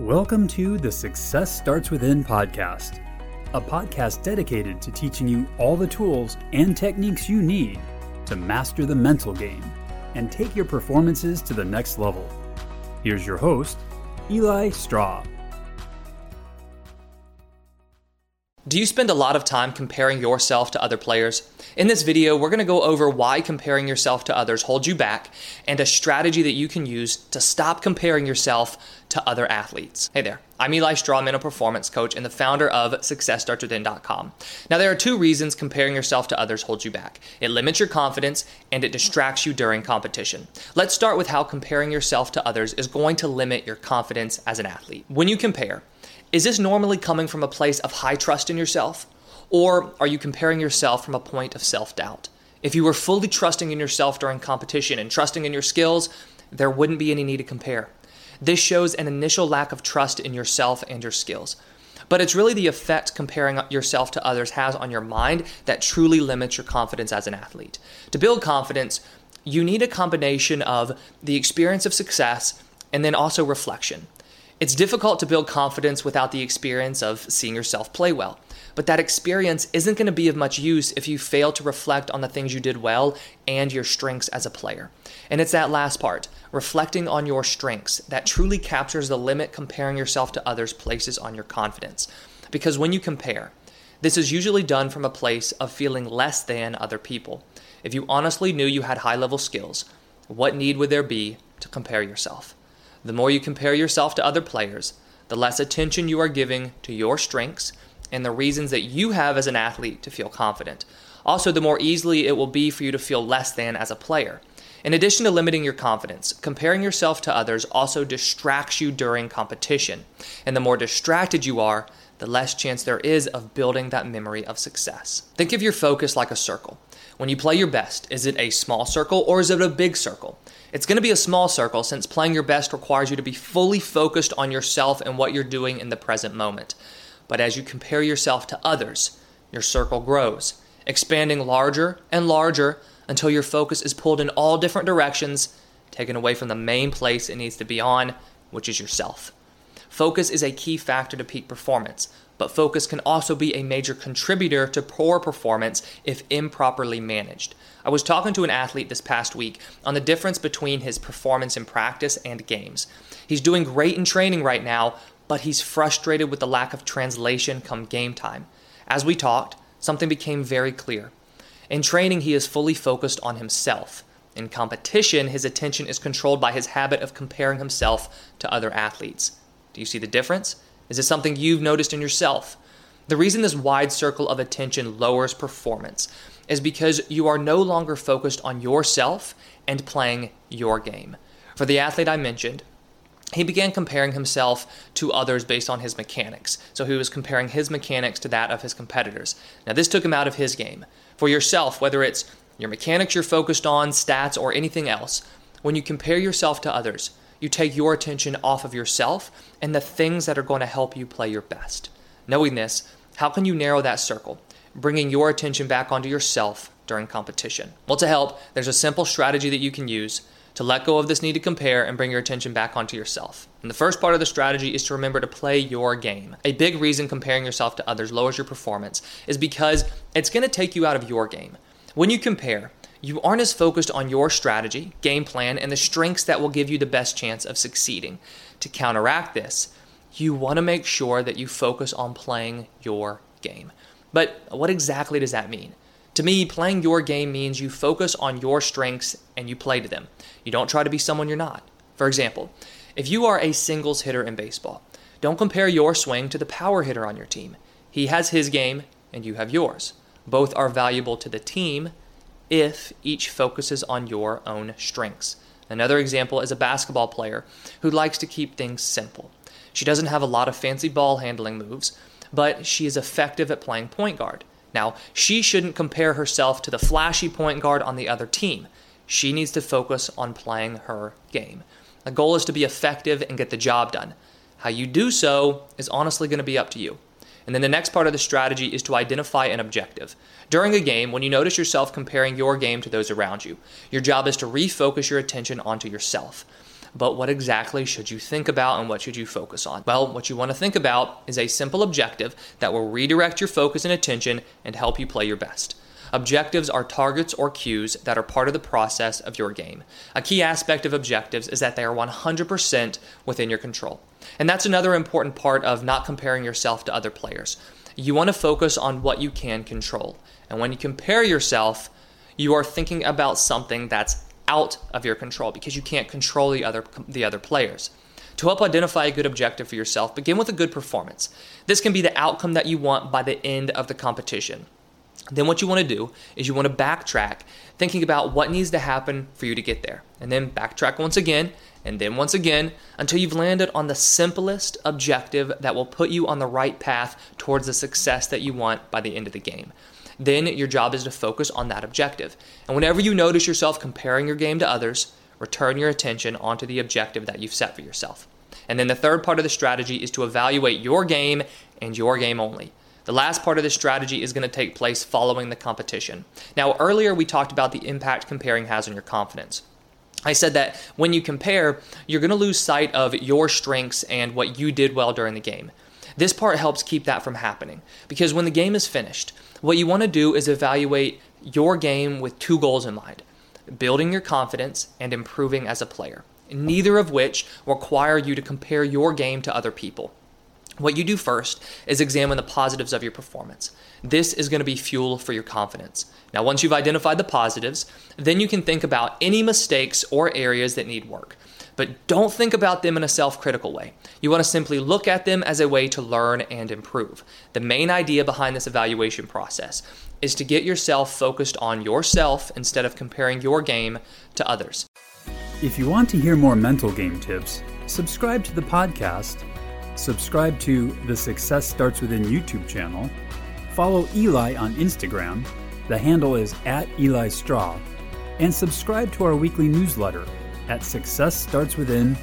Welcome to the Success Starts Within podcast, a podcast dedicated to teaching you all the tools and techniques you need to master the mental game and take your performances to the next level. Here's your host, Eli Straw. Do you spend a lot of time comparing yourself to other players? In this video, we're going to go over why comparing yourself to others holds you back and a strategy that you can use to stop comparing yourself to other athletes. Hey there, I'm Eli Straw, mental performance coach and the founder of successstartswithin.com. Now, there are two reasons comparing yourself to others holds you back. It limits your confidence and it distracts you during competition. Let's start with how comparing yourself to others is going to limit your confidence as an athlete. When you compare, is this normally coming from a place of high trust in yourself? Or are you comparing yourself from a point of self-doubt? If you were fully trusting in yourself during competition and trusting in your skills, there wouldn't be any need to compare. This shows an initial lack of trust in yourself and your skills. But it's really the effect comparing yourself to others has on your mind that truly limits your confidence as an athlete. To build confidence, you need a combination of the experience of success and then also reflection. It's difficult to build confidence without the experience of seeing yourself play well. But that experience isn't going to be of much use if you fail to reflect on the things you did well and your strengths as a player. And it's that last part, reflecting on your strengths, that truly captures the limit comparing yourself to others places on your confidence. Because when you compare, this is usually done from a place of feeling less than other people. If you honestly knew you had high-level skills, what need would there be to compare yourself? The more you compare yourself to other players, the less attention you are giving to your strengths and the reasons that you have as an athlete to feel confident. Also, the more easily it will be for you to feel less than as a player. In addition to limiting your confidence, comparing yourself to others also distracts you during competition. And the more distracted you are, the less chance there is of building that memory of success. Think of your focus like a circle. When you play your best, is it a small circle or is it a big circle? It's going to be a small circle since playing your best requires you to be fully focused on yourself and what you're doing in the present moment. But as you compare yourself to others, your circle grows, expanding larger and larger until your focus is pulled in all different directions, taken away from the main place it needs to be on, which is yourself. Focus is a key factor to peak performance, but focus can also be a major contributor to poor performance if improperly managed. I was talking to an athlete this past week on the difference between his performance in practice and games. He's doing great in training right now, but he's frustrated with the lack of translation come game time. As we talked, something became very clear. In training, he is fully focused on himself. In competition, his attention is controlled by his habit of comparing himself to other athletes. Do you see the difference? Is it something you've noticed in yourself? The reason this wide circle of attention lowers performance is because you are no longer focused on yourself and playing your game. For the athlete I mentioned, he began comparing himself to others based on his mechanics. So he was comparing his mechanics to that of his competitors. Now, this took him out of his game. For yourself, whether it's your mechanics you're focused on, stats, or anything else, when you compare yourself to others, you take your attention off of yourself and the things that are going to help you play your best. Knowing this, how can you narrow that circle, bringing your attention back onto yourself during competition? Well, to help, there's a simple strategy that you can use to let go of this need to compare and bring your attention back onto yourself. And the first part of the strategy is to remember to play your game. A big reason comparing yourself to others lowers your performance is because it's going to take you out of your game. When you compare, you aren't as focused on your strategy, game plan, and the strengths that will give you the best chance of succeeding. To counteract this, you want to make sure that you focus on playing your game. But what exactly does that mean? To me, playing your game means you focus on your strengths and you play to them. You don't try to be someone you're not. For example, if you are a singles hitter in baseball, don't compare your swing to the power hitter on your team. He has his game and you have yours. Both are valuable to the team if each focuses on your own strengths. Another example is a basketball player who likes to keep things simple. She doesn't have a lot of fancy ball handling moves, but she is effective at playing point guard. Now, she shouldn't compare herself to the flashy point guard on the other team. She needs to focus on playing her game. The goal is to be effective and get the job done. How you do so is honestly going to be up to you. And then the next part of the strategy is to identify an objective. During a game, when you notice yourself comparing your game to those around you, your job is to refocus your attention onto yourself. but what exactly should you think about and what should you focus on? Well, what you want to think about is a simple objective that will redirect your focus and attention and help you play your best. Objectives are targets or cues that are part of the process of your game. A key aspect of objectives is that they are 100% within your control. And that's another important part of not comparing yourself to other players. You want to focus on what you can control. And when you compare yourself, you are thinking about something that's out of your control because you can't control the other players. To help identify a good objective for yourself, begin with a good performance. This can be the outcome that you want by the end of the competition. Then what you want to do is you want to backtrack, thinking about what needs to happen for you to get there. And then backtrack once again, and then once again, until you've landed on the simplest objective that will put you on the right path towards the success that you want by the end of the game. Then your job is to focus on that objective. And whenever you notice yourself comparing your game to others, return your attention onto the objective that you've set for yourself. And then the third part of the strategy is to evaluate your game and your game only. The last part of this strategy is going to take place following the competition. Now, earlier we talked about the impact comparing has on your confidence. I said that when you compare, you're going to lose sight of your strengths and what you did well during the game. This part helps keep that from happening because when the game is finished, what you want to do is evaluate your game with two goals in mind: building your confidence and improving as a player, neither of which require you to compare your game to other people. What you do first is examine the positives of your performance. This is going to be fuel for your confidence. Now, once you've identified the positives, then you can think about any mistakes or areas that need work. But don't think about them in a self-critical way. You want to simply look at them as a way to learn and improve. The main idea behind this evaluation process is to get yourself focused on yourself instead of comparing your game to others. If you want to hear more mental game tips, subscribe to the podcast, subscribe to the Success Starts Within YouTube channel, follow Eli on Instagram, the handle is @EliStraw, and subscribe to our weekly newsletter at successstartswithin.com.